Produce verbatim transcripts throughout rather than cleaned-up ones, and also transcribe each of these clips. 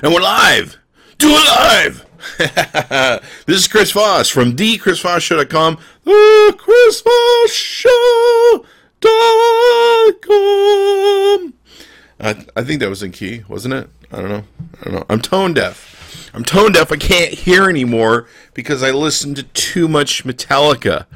And we're live! Do it live! This is Chris Voss from the Chris Foss Show dot com, the Chris Foss Show dot com. I, I think that was in key, wasn't it? I don't know. I don't know. I'm tone deaf. I'm tone deaf. I can't hear anymore because I listened to too much Metallica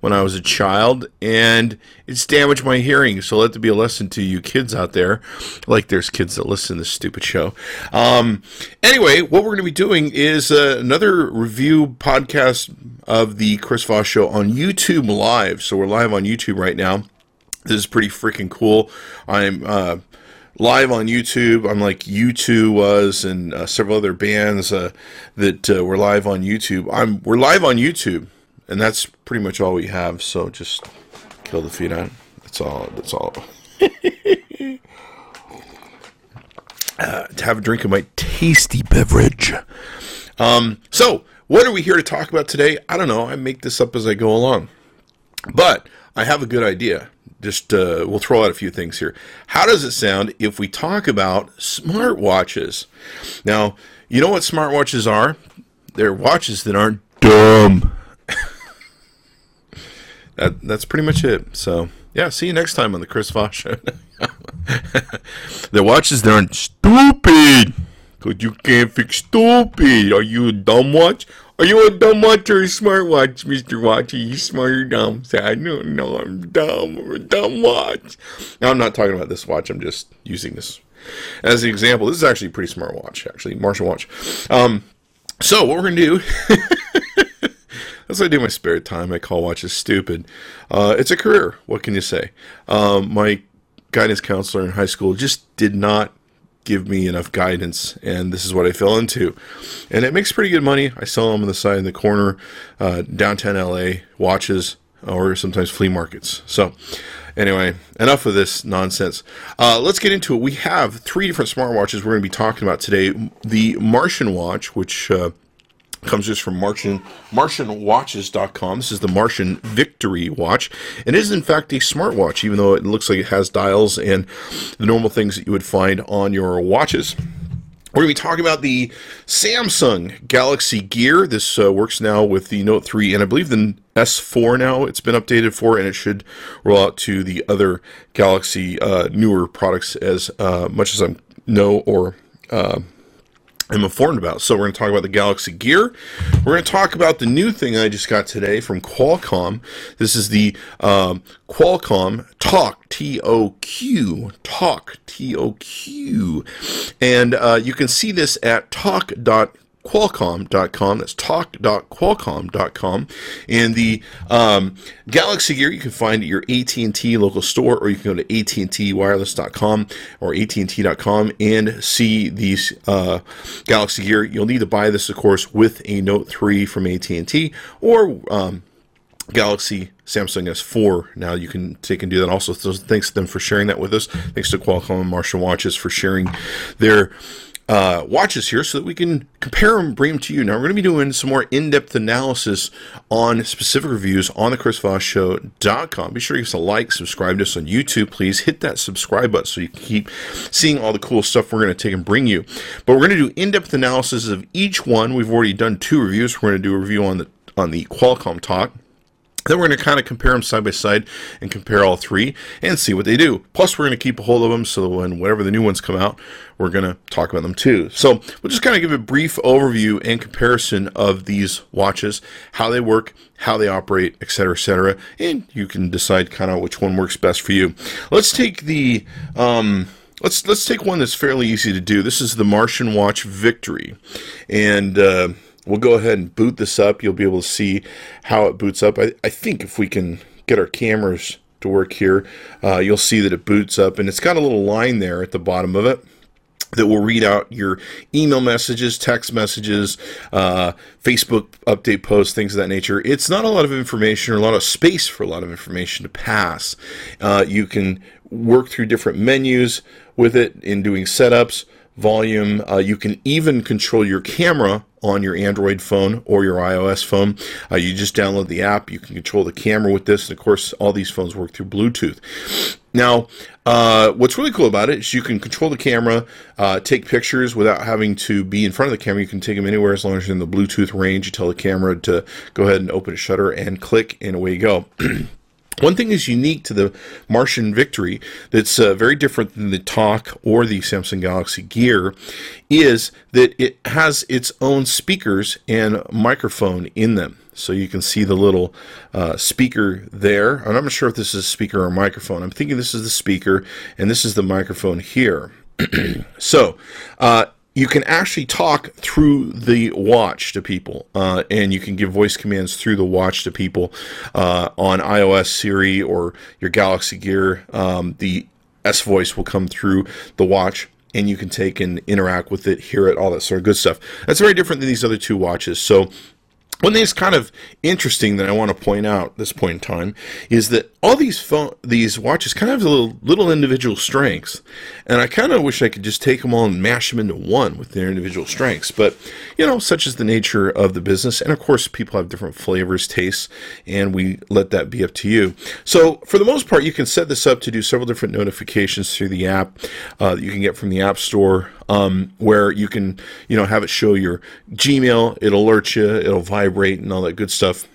when I was a child, and it's damaged my hearing, so let that be a lesson to you kids out there. Like, there's kids that listen to this stupid show. Um, anyway, what we're going to be doing is uh, another review podcast of the Chris Voss Show on YouTube Live. So we're live on YouTube right now. This is pretty freaking cool. I'm uh, live on YouTube. I'm like U two was, and uh, several other bands uh, that uh, were live on YouTube. I'm we're live on YouTube. And that's pretty much all we have, so just kill the feed on. That's all. That's all. uh, to have a drink of my tasty beverage. Um, so, what are we here to talk about today? I don't know. I make this up as I go along. But I have a good idea. Just uh, we'll throw out a few things here. How does it sound if we talk about smartwatches? Now, you know what smartwatches are? They're watches that aren't dumb. That, that's pretty much it. So, yeah, see you next time on the Chris Voss Show. The watches, they aren't stupid. Because you can't fix stupid. Are you a dumb watch? Are you a dumb watch or a smart watch, Mister Watch? Are you smart or dumb? Say, I don't know. I'm dumb. I'm a dumb watch. Now, I'm not talking about this watch. I'm just using this as an example. This is actually a pretty smart watch, actually. Martian watch. Um, so, what we're going to do... That's what I do in my spare time. I call watches stupid. Uh, it's a career. What can you say? Um, my guidance counselor in high school just did not give me enough guidance, and this is what I fell into. And it makes pretty good money. I sell them on the side in the corner, uh, downtown L A, watches, or sometimes flea markets. So anyway, enough of this nonsense. Uh, let's get into it. We have three different smartwatches we're going to be talking about today. The Martian Watch, which... Uh, comes just from Martian, martian watches dot com. This is the Martian Victory Watch. It is, in fact, a smartwatch, even though it looks like it has dials and the normal things that you would find on your watches. We're going to be talking about the Samsung Galaxy Gear. This uh, works now with the Note three, and I believe the S four now it's been updated for, and it should roll out to the other Galaxy uh, newer products as uh, much as I know or... Uh, I'm informed about. So we're going to talk about the Galaxy Gear. We're going to talk about the new thing I just got today from Qualcomm. This is the um, Qualcomm Toq, T O Q, Toq, T O Q. And uh, you can see this at talk dot qualcomm dot com. That's talk dot qualcomm dot com. And the um, Galaxy Gear you can find at your A T and T local store, or you can go to A T and T wireless dot com or A T and T dot com and see these uh, Galaxy Gear. You'll need to buy this, of course, with a Note three from A T and T or um, Galaxy Samsung S four. Now you can take and do that also. So thanks to them for sharing that with us. Thanks to Qualcomm and Martian Watches for sharing their Uh, watches here so that we can compare them and bring them to you. Now, we're going to be doing some more in-depth analysis on specific reviews on the Chris Foss Show dot com. Be sure to give us a like, subscribe to us on YouTube, please. Hit that subscribe button so you can keep seeing all the cool stuff we're going to take and bring you. But we're going to do in-depth analysis of each one. We've already done two reviews. We're going to do a review on the on the Qualcomm Toq. Then we're going to kind of compare them side by side and compare all three and see what they do. Plus, we're going to keep a hold of them so that when whatever the new ones come out, we're going to talk about them too. So we'll just kind of give a brief overview and comparison of these watches, how they work, how they operate, et cetera, et cetera. And you can decide kind of which one works best for you. Let's take the... Um, Let's let's take one that's fairly easy to do. This is the Martian Watch Victory. And... Uh, We'll go ahead and boot this up. You'll be able to see how it boots up. I, I think if we can get our cameras to work here, uh, you'll see that it boots up. And it's got a little line there at the bottom of it that will read out your email messages, text messages, uh, Facebook update posts, things of that nature. It's not a lot of information or a lot of space for a lot of information to pass. Uh, you can work through different menus with it in doing setups, volume. Uh, you can even control your camera on your Android phone or your iOS phone. Uh, you just download the app. You can control the camera with this. And of course, all these phones work through Bluetooth. Now, uh, what's really cool about it is you can control the camera, uh, take pictures without having to be in front of the camera. You can take them anywhere as long as you're in the Bluetooth range. You tell the camera to go ahead and open a shutter and click, and away you go. One thing is unique to the Martian Victory that's uh, very different than the Toq or the Samsung Galaxy Gear is that it has its own speakers and microphone in them. So you can see the little uh, speaker there. And I'm not sure if this is a speaker or a microphone. I'm thinking this is the speaker, and this is the microphone here. So uh, you can actually talk through the watch to people, uh, and you can give voice commands through the watch to people uh, on iOS, Siri, or your Galaxy Gear. Um, the S-Voice will come through the watch, and you can take and interact with it, hear it, all that sort of good stuff. That's very different than these other two watches. So one thing that's kind of interesting that I want to point out at this point in time is that all these phone, these watches kind of have little, little individual strengths, and I kind of wish I could just take them all and mash them into one with their individual strengths. But, you know, such is the nature of the business, and of course people have different flavors, tastes, and we let that be up to you. So for the most part, you can set this up to do several different notifications through the app uh, that you can get from the App Store, um, where you can, you know, have it show your Gmail, it'll alert you, it'll vibrate, rate and all that good stuff.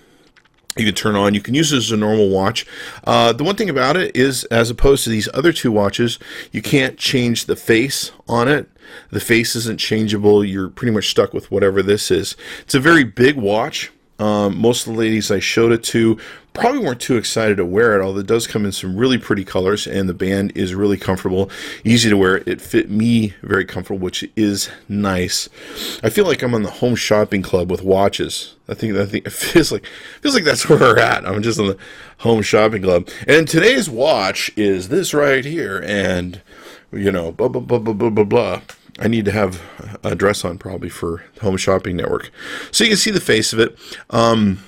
You can turn on, you can use it as a normal watch. Uh, the one thing about it is, as opposed to these other two watches, you can't change the face on it. The face isn't changeable. You're pretty much stuck with whatever this is. It's a very big watch. Um, most of the ladies I showed it to probably weren't too excited to wear it, although it does come in some really pretty colors, and the band is really comfortable, easy to wear. It fit me very comfortable, which is nice. I feel like I'm on the Home Shopping Club with watches. I think that it feels like feels like that's where we're at. I'm just on the Home Shopping Club, and today's watch is this right here, and you know, blah blah blah blah blah blah blah. I need to have a dress on probably for Home Shopping Network. So you can see the face of it, um,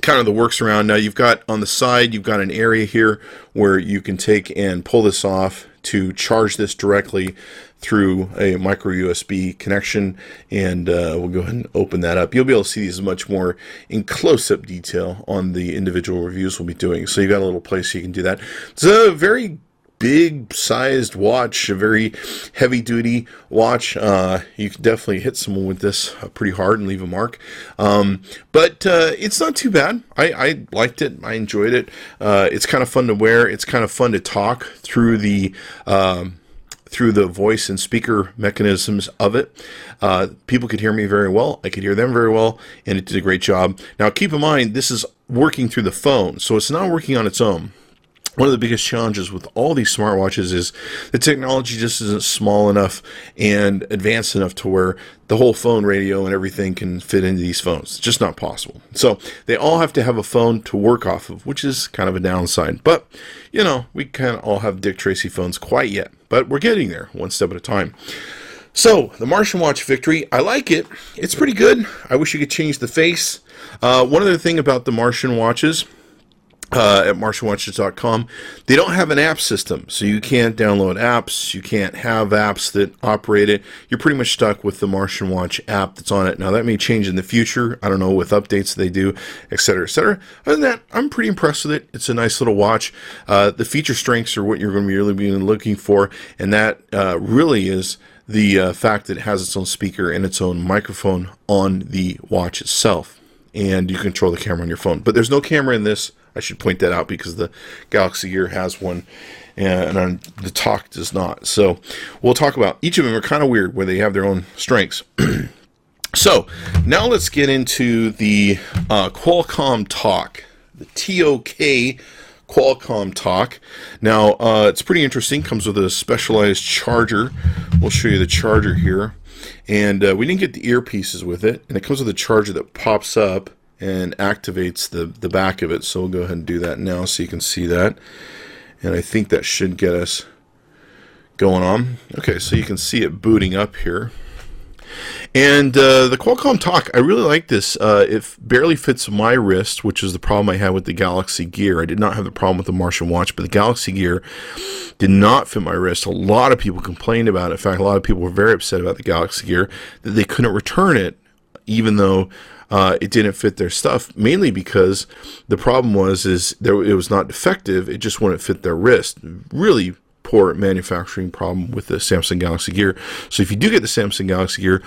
kind of the works around. Now you've got on the side, you've got an area here where you can take and pull this off to charge this directly through a micro U S B connection, and uh, we'll go ahead and open that up. You'll be able to see these much more in close-up detail on the individual reviews we'll be doing. So you've got a little place you can do that. It's a very big sized watch, a very heavy duty watch. Uh, you could definitely hit someone with this pretty hard and leave a mark. Um, but uh, it's not too bad. I, I liked it. I enjoyed it. Uh, it's kind of fun to wear. It's kind of fun to talk through the um, through the voice and speaker mechanisms of it. Uh, people could hear me very well. I could hear them very well, and it did a great job. Now keep in mind, this is working through the phone, so it's not working on its own. One of the biggest challenges with all these smartwatches is the technology just isn't small enough and advanced enough to where the whole phone radio and everything can fit into these phones. It's just not possible. So they all have to have a phone to work off of, which is kind of a downside. But, you know, we can't all have Dick Tracy phones quite yet. But we're getting there, one step at a time. So, the Martian Watch Victory, I like it. It's pretty good. I wish you could change the face. Uh, one other thing about the Martian Watches, Uh, at martian watches dot com, they don't have an app system, so you can't download apps, you can't have apps that operate it. You're pretty much stuck with the Martian Watch app that's on it. Now that may change in the future, I don't know, with updates they do, etc, etc. Other than that, I'm pretty impressed with it. It's a nice little watch. Uh, the feature strengths are what you're going to be really be looking for, and that uh, really is the uh, fact that it has its own speaker and its own microphone on the watch itself, and you control the camera on your phone. But there's no camera in this. I should point that out because the Galaxy Gear has one and the Toq does not. So we'll talk about each of them are kind of weird where they have their own strengths. So now let's get into the uh, Qualcomm Toq, the T O K Qualcomm Toq. Now uh, it's pretty interesting. Comes with a specialized charger. We'll show you the charger here. And uh, we didn't get the earpieces with it. And it comes with a charger that pops up and activates the, the back of it. So we'll go ahead and do that now so you can see that. And I think that should get us going on. Okay, so you can see it booting up here. And uh, the Qualcomm Toq, I really like this. Uh, it barely fits my wrist, which is the problem I had with the Galaxy Gear. I did not have the problem with the Martian Watch, but the Galaxy Gear did not fit my wrist. A lot of people complained about it. In fact, a lot of people were very upset about the Galaxy Gear that they couldn't return it even though uh, it didn't fit their stuff, mainly because the problem was is there, it was not defective, it just wouldn't fit their wrist. Really poor manufacturing problem with the Samsung Galaxy Gear. So if you do get the Samsung Galaxy Gear,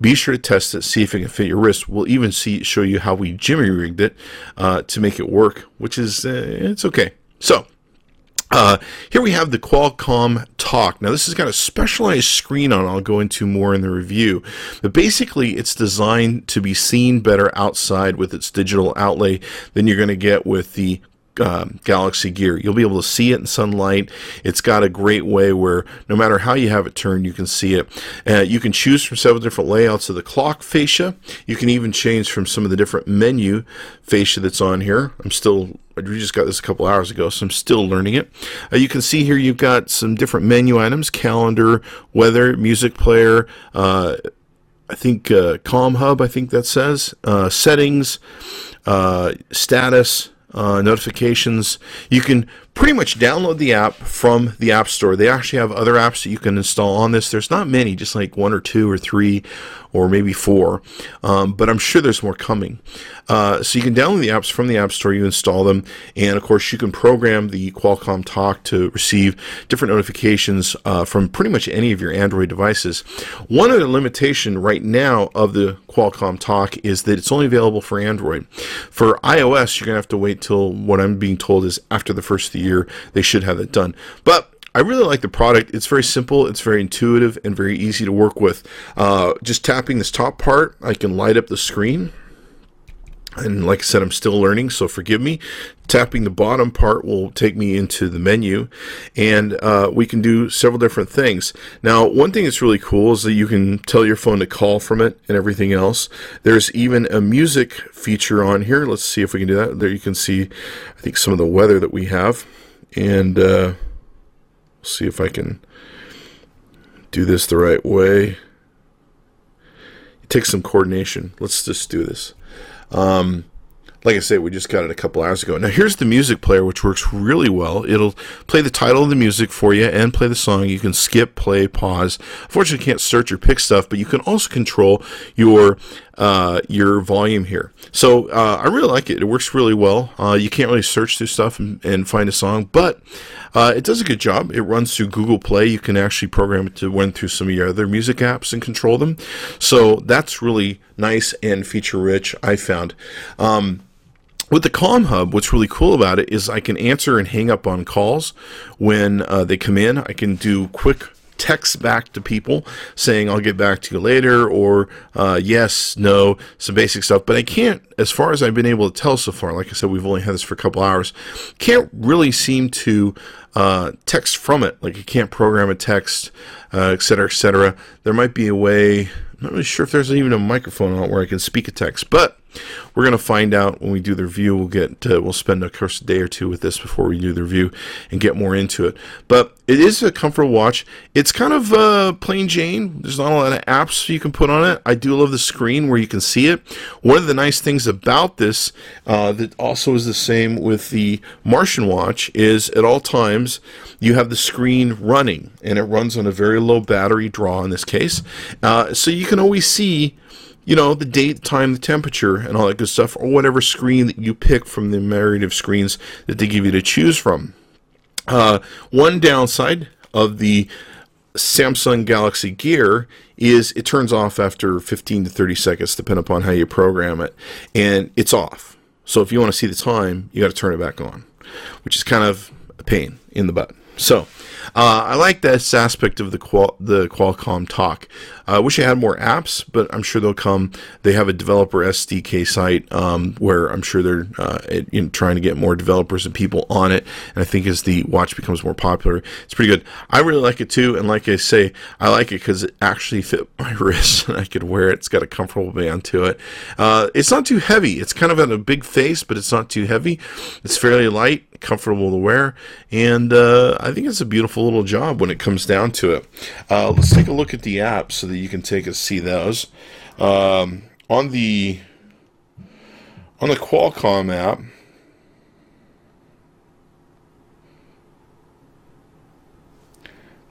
be sure to test it, see if it can fit your wrist. We'll even see show you how we jimmy rigged it uh, to make it work, which is, uh, it's okay. So Uh, here we have the Qualcomm Toq. Now this has got a specialized screen on, I'll go into more in the review, but basically it's designed to be seen better outside with its digital outlay than you're going to get with the Um, Galaxy Gear. You'll be able to see it in sunlight. It's got a great way where no matter how you have it turned, you can see it. Uh, you can choose from several different layouts of the clock fascia. You can even change from some of the different menu fascia that's on here. I'm still, we just got this a couple hours ago, so I'm still learning it. Uh, you can see here you've got some different menu items: calendar, weather, music player, uh, I think uh, Comm Hub, I think that says, uh, settings, uh, status, Uh, notifications. You can pretty much download the app from the App Store. They actually have other apps that you can install on this. There's not many, just like one or two or three or maybe four, um, but I'm sure there's more coming. Uh, so you can download the apps from the App Store, you install them, and of course you can program the Qualcomm Toq to receive different notifications uh, from pretty much any of your Android devices. One other limitation right now of the Qualcomm Toq is that it's only available for Android. For iOS, you're going to have to wait till, what I'm being told is, after the first of the year. They should have it done. But I really like the product. It's very simple, it's very intuitive, and very easy to work with. Uh, just tapping this top part, I can light up the screen. And like I said, I'm still learning, so forgive me. Tapping the bottom part will take me into the menu, and uh, we can do several different things. Now, one thing that's really cool is that you can tell your phone to call from it and everything else. There's even a music feature on here. Let's see if we can do that. There you can see, I think, some of the weather that we have. And uh, see if I can do this the right way. It takes some coordination. Let's just do this. Um, like I said, we just got it a couple hours ago. Now here's the music player, which works really well. It'll play the title of the music for you and play the song. You can skip, play, pause. Unfortunately, you can't search or pick stuff, but you can also control your uh, your volume here. So uh, I really like it. It works really well. Uh, you can't really search through stuff and, and find a song, but uh, it does a good job. It runs through Google Play. You can actually program it to run through some of your other music apps and control them. So that's really nice and feature-rich, I found. Um, with the Comm Hub, what's really cool about it is I can answer and hang up on calls when uh, they come in. I can do quick text back to people saying, I'll get back to you later, or uh, yes, no, some basic stuff. But I can't, as far as I've been able to tell so far, like I said, we've only had this for a couple hours, can't really seem to uh, text from it. Like, you can't program a text, uh, et cetera, et cetera. There might be a way. I'm not really sure if there's even a microphone on it where I can speak a text, but we're going to find out when we do the review. We'll get uh, we'll spend of course a day or two with this before we do the review and get more into it. But it is a comfortable watch. It's kind of uh, plain Jane. There's not a lot of apps you can put on it. I do love the screen where you can see it. One of the nice things about this uh, that also is the same with the Martian Watch is at all times you have the screen running, and it runs on a very low battery draw in this case, uh, so you You can always see, you know, the date, time, the temperature, and all that good stuff, or whatever screen that you pick from the myriad of screens that they give you to choose from. Uh, one downside of the Samsung Galaxy Gear is it turns off after fifteen to thirty seconds, depending upon how you program it, and it's off. So if you want to see the time, you got to turn it back on, which is kind of a pain in the butt. So, uh, I like this aspect of the Qual- the Qualcomm Toq. I uh, wish I had more apps, but I'm sure they'll come. They have a developer S D K site um, where I'm sure they're uh, it, you know, trying to get more developers and people on it. And I think as the watch becomes more popular, it's pretty good. I really like it too. And like I say, I like it because it actually fit my wrist and I could wear it. It's got a comfortable band to it. Uh, it's not too heavy. It's kind of on a big face, but it's not too heavy. It's fairly light, comfortable to wear. And uh, I think it's a beautiful little job when it comes down to it. Uh, let's take a look at the app so that you can take a see those um, on the on the Qualcomm app.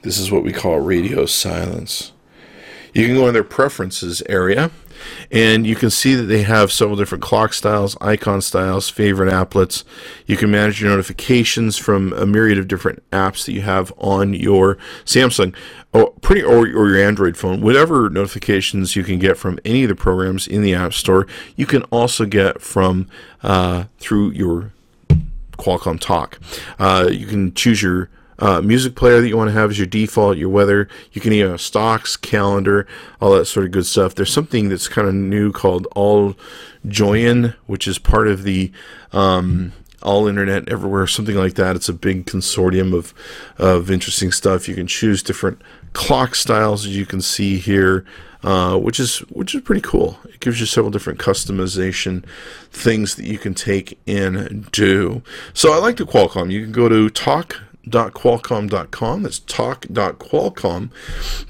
This is what we call radio silence. You can go in their preferences area, And you can see that they have several different clock styles, icon styles, favorite applets. You can manage your notifications from a myriad of different apps that you have on your Samsung or, pretty, or, or your Android phone. Whatever notifications you can get from any of the programs in the App Store, you can also get from uh, through your Qualcomm Toq. Uh, you can choose your Uh, music player that you want to have as your default, your weather. You can even have stocks, calendar, all that sort of good stuff. There's something that's kind of new called AllJoyn, which is part of the um, All Internet Everywhere, something like that. It's a big consortium of of interesting stuff. You can choose different clock styles, as you can see here, uh, which is which is pretty cool. It gives you several different customization things that you can take and do. So I like the Qualcomm. You can go to talk dot qualcomm dot com. That's talk dot qualcomm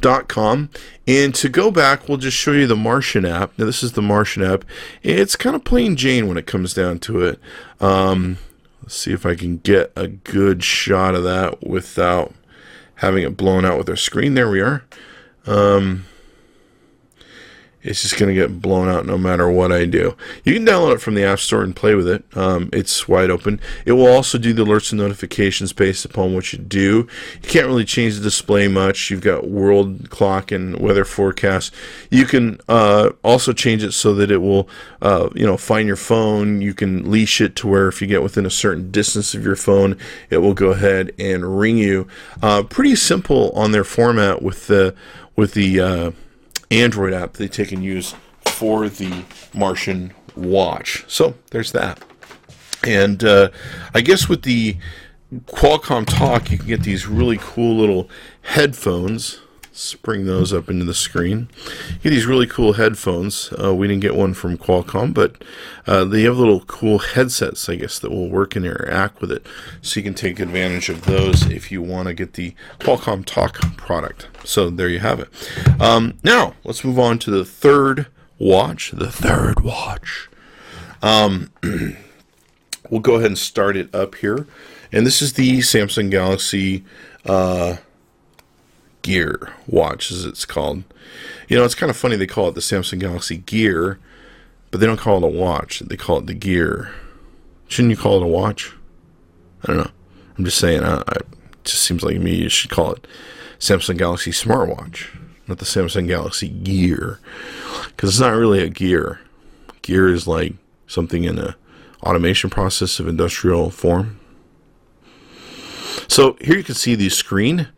dot com. And to go back, we'll just show you the Martian app. Now, this is the Martian app. It's kind of plain Jane when it comes down to it. Um, let's see if I can get a good shot of that without having it blown out with our screen. There we are. Um, It's just going to get blown out no matter what I do. You can download it from the App Store and play with it. Um, it's wide open. It will also do the alerts and notifications based upon what you do. You can't really change the display much. You've got world clock and weather forecast. You can uh, also change it so that it will uh, you know, find your phone. You can leash it to where if you get within a certain distance of your phone, it will go ahead and ring you. Uh, pretty simple on their format with the with the uh, Android app they take and use for the Martian Watch. So there's that. And uh, I guess with the Qualcomm Toq, you can get these really cool little headphones. Let's bring those up into the screen. You get these really cool headphones. Uh, we didn't get one from Qualcomm, but uh, they have little cool headsets, I guess, that will work and interact with it. So you can take advantage of those if you want to get the Qualcomm Toq product. So there you have it. Um, now, let's move on to the third watch. The third watch. Um, we'll go ahead and start it up here. And this is the Samsung Galaxy uh, Gear watch, as it's called. You know, it's kind of funny they call it the Samsung Galaxy Gear, but they don't call it a watch. They call it the Gear. Shouldn't you call it a watch? I don't know. I'm just saying, I, I, it just seems like to me you should call it Samsung Galaxy Smartwatch, not the Samsung Galaxy Gear, because it's not really a gear. Gear is like something in an automation process of industrial form. So here you can see the screen,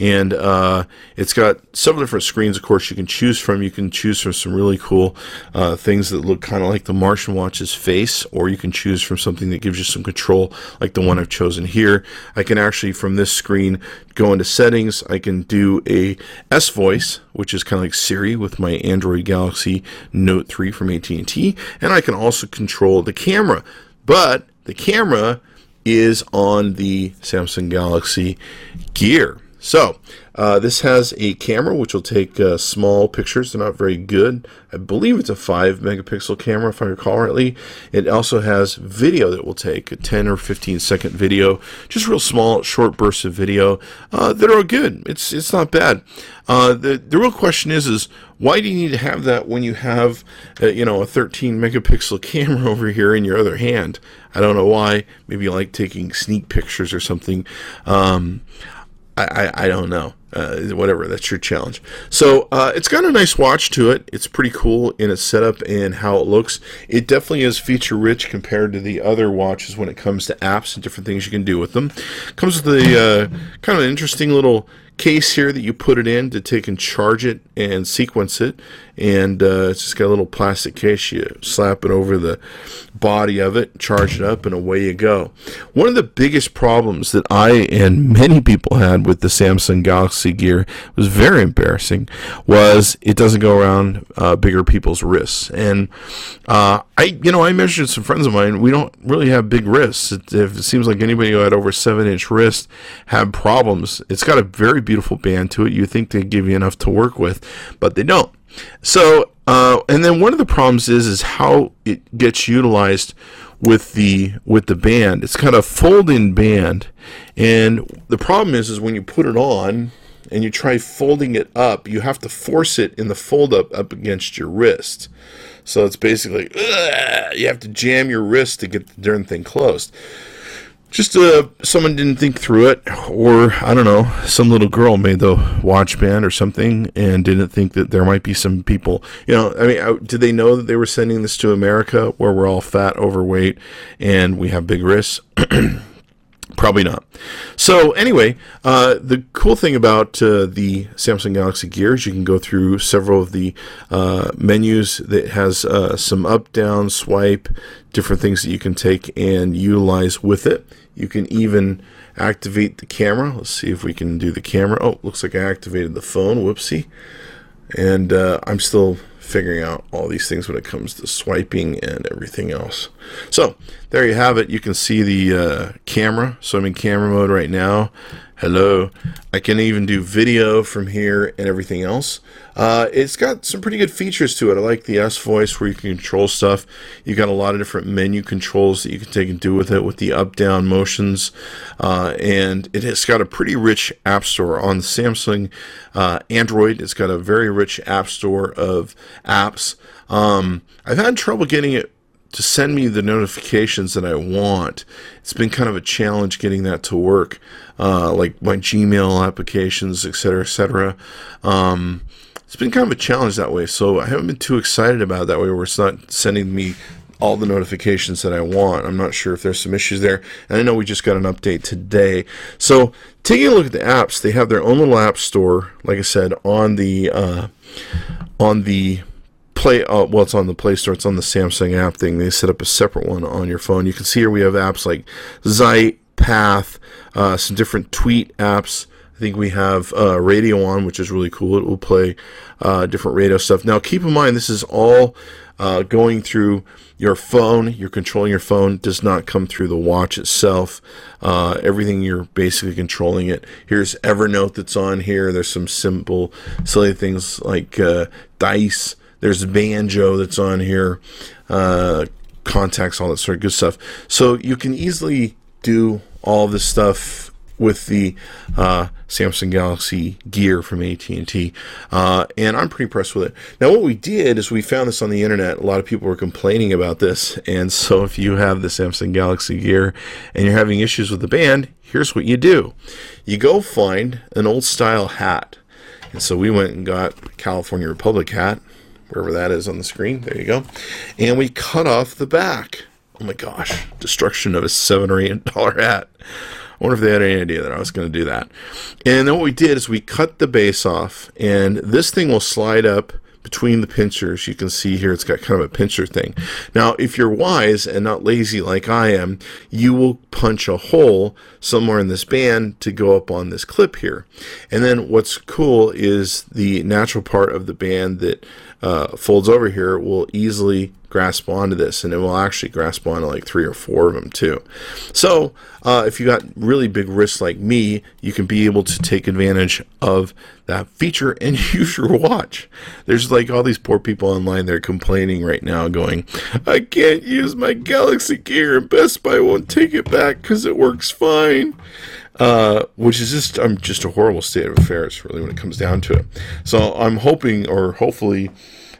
and uh, it's got several different screens, of course, you can choose from. You can choose from some really cool uh, things that look kind of like the Martian Watch's face, or you can choose from something that gives you some control, like the one I've chosen here. I can actually, from this screen, go into settings. I can do a S-Voice, which is kind of like Siri with my Android Galaxy Note three from A T and T, and I can also control the camera, but the camera is on the Samsung Galaxy Gear. So uh, this has a camera which will take uh, small pictures. They're not very good. I believe it's a five megapixel camera if I recall rightly. It also has video that will take a ten or fifteen second video, just real small short bursts of video uh, that are good. It's it's not bad. Uh, the the real question is is why do you need to have that when you have uh, you know, a thirteen megapixel camera over here in your other hand? I don't know why. Maybe you like taking sneak pictures or something. Um, I, I don't know. Uh, whatever, that's your challenge. So uh, it's got a nice watch to it. It's pretty cool in its setup and how it looks. It definitely is feature rich compared to the other watches when it comes to apps and different things you can do with them. Comes with the uh, kind of an interesting little case here that you put it in to take and charge it and sequence it, and uh, it's just got a little plastic case. You slap it over the body of it, charge it up, and away you go. One of the biggest problems that I and many people had with the Samsung Galaxy Gear was very embarrassing was it doesn't go around uh, bigger people's wrists, and uh, I you know I measured some friends of mine. We don't really have big wrists. It, it seems like anybody who had over seven inch wrist had problems. It's got a very beautiful band to it. You think they give you enough to work with, but they don't. So uh, and then one of the problems is is how it gets utilized with the with the band. It's kind of fold in band, and the problem is is when you put it on, and you try folding it up, you have to force it in the fold up up against your wrist. So it's basically, ugh, you have to jam your wrist to get the darn thing closed. Just uh, someone didn't think through it, or I don't know, some little girl made the watch band or something and didn't think that there might be some people, you know, I mean, I, did they know that they were sending this to America where we're all fat, overweight, and we have big wrists? Probably not. So anyway, uh, the cool thing about uh, the Samsung Galaxy Gear is you can go through several of the uh, menus that has uh, some up, down, swipe, different things that you can take and utilize with it. You can even activate the camera. Let's see if we can do the camera. Oh, looks like I activated the phone. Whoopsie. And uh, I'm still figuring out all these things when it comes to swiping and everything else. So there you have it. You can see the uh, camera. So I'm in camera mode right now. Hello. I can even do video from here and everything else. Uh, it's got some pretty good features to it. I like the S voice where you can control stuff. You got a lot of different menu controls that you can take and do with it, with the up down motions. Uh, and it has got a pretty rich app store on Samsung uh, Android. It's got a very rich app store of apps. Um, I've had trouble getting it to send me the notifications that I want. It's been kind of a challenge getting that to work, uh, like my Gmail applications, et cetera, et cetera. Um, it's been kind of a challenge that way, so I haven't been too excited about it that way, where it's not sending me all the notifications that I want. I'm not sure if there's some issues there, and I know we just got an update today. So taking a look at the apps, they have their own little app store, like I said, on the uh, on the Play, uh, well, it's on the Play Store. It's on the Samsung app thing. They set up a separate one on your phone. You can see here we have apps like Zite, Path, uh, some different tweet apps. I think we have uh, radio on, which is really cool. It will play uh, different radio stuff. Now, keep in mind, this is all uh, going through your phone. You're controlling your phone. It does not come through the watch itself. Uh, everything, you're basically controlling it. Here's Evernote that's on here. There's some simple, silly things like uh, dice. There's Banjo that's on here, uh, contacts, all that sort of good stuff. So you can easily do all this stuff with the uh, Samsung Galaxy Gear from A T and T. Uh, and I'm pretty impressed with it. Now, what we did is we found this on the internet. A lot of people were complaining about this. And so if you have the Samsung Galaxy Gear and you're having issues with the band, here's what you do. You go find an old style hat. And so we went and got California Republic hat, wherever that is on the screen. There you go. And we cut off the back. Oh my gosh. Destruction of a seven or eight dollar hat. I wonder if they had any idea that I was going to do that. And then what we did is we cut the base off, and this thing will slide up between the pincers. You can see here it's got kind of a pincer thing. Now, if you're wise and not lazy like I am, you will punch a hole somewhere in this band to go up on this clip here. And then what's cool is the natural part of the band that uh, folds over here will easily grasp onto this, and it will actually grasp onto like three or four of them too. So uh, if you got really big wrists like me, you can be able to take advantage of that feature and use your watch. There's like all these poor people online, they're complaining right now going, I can't use my Galaxy Gear, and Best Buy won't take it back because it works fine. Uh, which is just, I'm um, just a horrible state of affairs really when it comes down to it. So I'm hoping, or hopefully,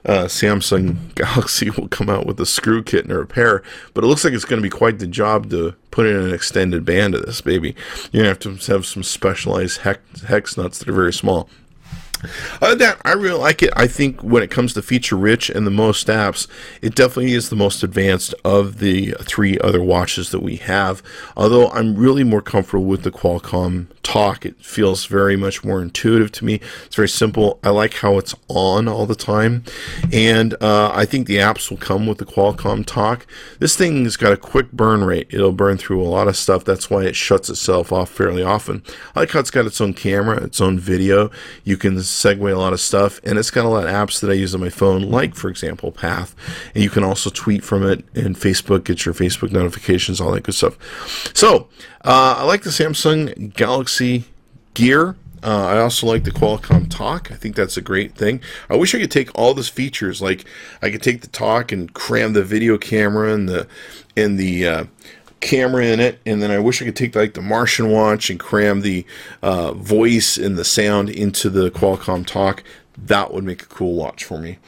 Uh, Samsung Galaxy will come out with a screw kit and a repair, but it looks like it's going to be quite the job to put in an extended band to this baby. You're going to have to have some specialized hex, hex nuts that are very small. Other than that, I really like it. I think when it comes to feature rich and the most apps, it definitely is the most advanced of the three other watches that we have. Although I'm really more comfortable with the Qualcomm Toq. It feels very much more intuitive to me. It's very simple. I like how it's on all the time. And uh, I think the apps will come with the Qualcomm Toq. This thing's got a quick burn rate. It'll burn through a lot of stuff. That's why it shuts itself off fairly often. I like how it's got its own camera, its own video. You can segue a lot of stuff, and it's got a lot of apps that I use on my phone, like for example Path, and you can also tweet from it, and Facebook, get your Facebook notifications, all that good stuff. So uh, I like the Samsung Galaxy Gear. Uh, I also like the Qualcomm Toq. I think that's a great thing. I wish I could take all those features. Like I could take the Toq and cram the video camera and the and the uh, camera in it, and then I wish I could take like the Martian Watch and cram the uh, voice and the sound into the Qualcomm Toq. That would make a cool watch for me.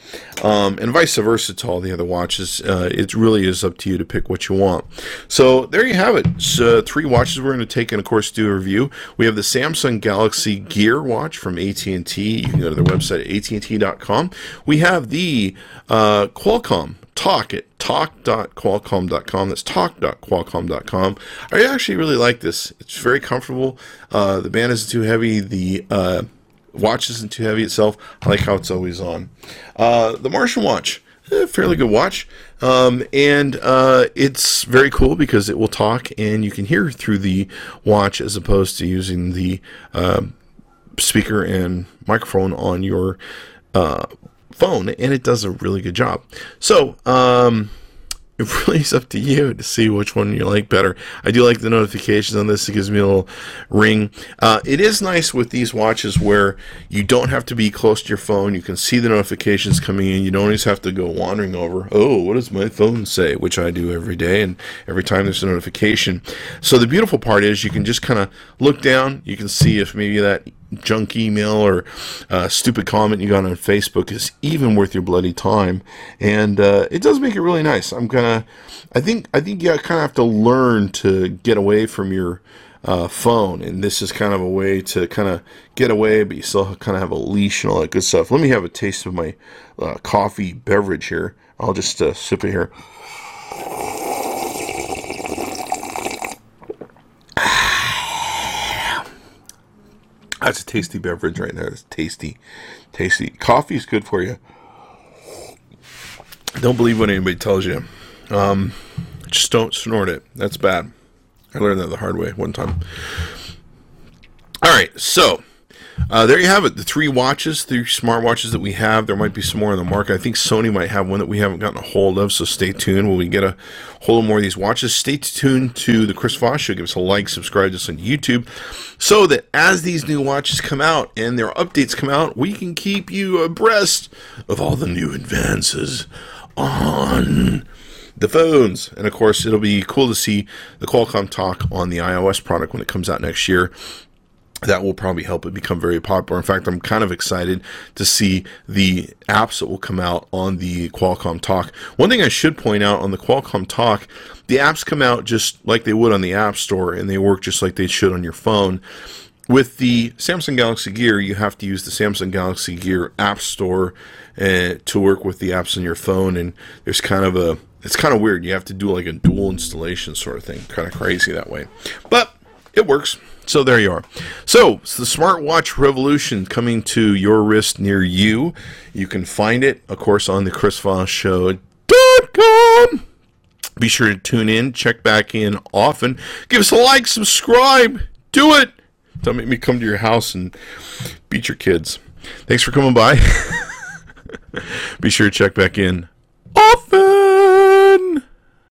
Um, and vice versa to all the other watches. Uh, it really is up to you to pick what you want. So there you have it. So three watches we're going to take and, of course, do a review. We have the Samsung Galaxy Gear watch from A T and T. You can go to their website at A T and T dot com. We have the uh, Qualcomm Toq at talk dot qualcomm dot com. That's talk dot qualcomm dot com. I actually really like this. It's very comfortable. Uh, the band isn't too heavy. The... Uh, watch isn't too heavy itself. I like how it's always on. Uh, the Martian Watch, eh, fairly good watch. Um, and uh, it's very cool because it will talk and you can hear through the watch as opposed to using the uh, speaker and microphone on your uh, phone. And it does a really good job. So, um... it really is up to you to see which one you like better. I do like the notifications on this. It gives me a little ring. Uh, it is nice with these watches where you don't have to be close to your phone. You can see the notifications coming in. You don't always have to go wandering over, oh, what does my phone say? Which I do every day and every time there's a notification. So the beautiful part is you can just kind of look down. You can see if maybe that junk email or uh, stupid comment you got on Facebook is even worth your bloody time, and uh, it does make it really nice. I'm gonna, I think, I think you kind of have to learn to get away from your uh, phone, and this is kind of a way to kind of get away, but you still kind of have a leash and all that good stuff. Let me have a taste of my uh, coffee beverage here. I'll just uh, sip it here. That's a tasty beverage right there. It's tasty, tasty. Coffee is good for you. Don't believe what anybody tells you. Um, just don't snort it. That's bad. I learned that the hard way one time. All right, so uh, there you have it. The three watches, three smartwatches that we have. There might be some more on the market. I think Sony might have one that we haven't gotten a hold of, so stay tuned when we get a hold of more of these watches. Stay tuned to the Chris Voss Show. Give us a like, subscribe to us on YouTube, so that as these new watches come out and their updates come out, we can keep you abreast of all the new advances on the phones. And of course, it'll be cool to see the Qualcomm Toq on the iOS product when it comes out next year. That will probably help it become very popular. In fact, I'm kind of excited to see the apps that will come out on the Qualcomm Toq. One thing I should point out on the Qualcomm Toq, the apps come out just like they would on the App Store, and they work just like they should on your phone. With the Samsung Galaxy Gear, you have to use the Samsung Galaxy Gear App Store uh, to work with the apps on your phone, and there's kind of a, it's kind of weird. You have to do like a dual installation sort of thing. Kind of crazy that way. But it works. So there you are. So it's the smartwatch revolution coming to your wrist near you. You can find it, of course, on the Chris Foss Show dot com. Be sure to tune in, check back in often. Give us a like, subscribe, do it. Don't make me come to your house and beat your kids. Thanks for coming by. Be sure to check back in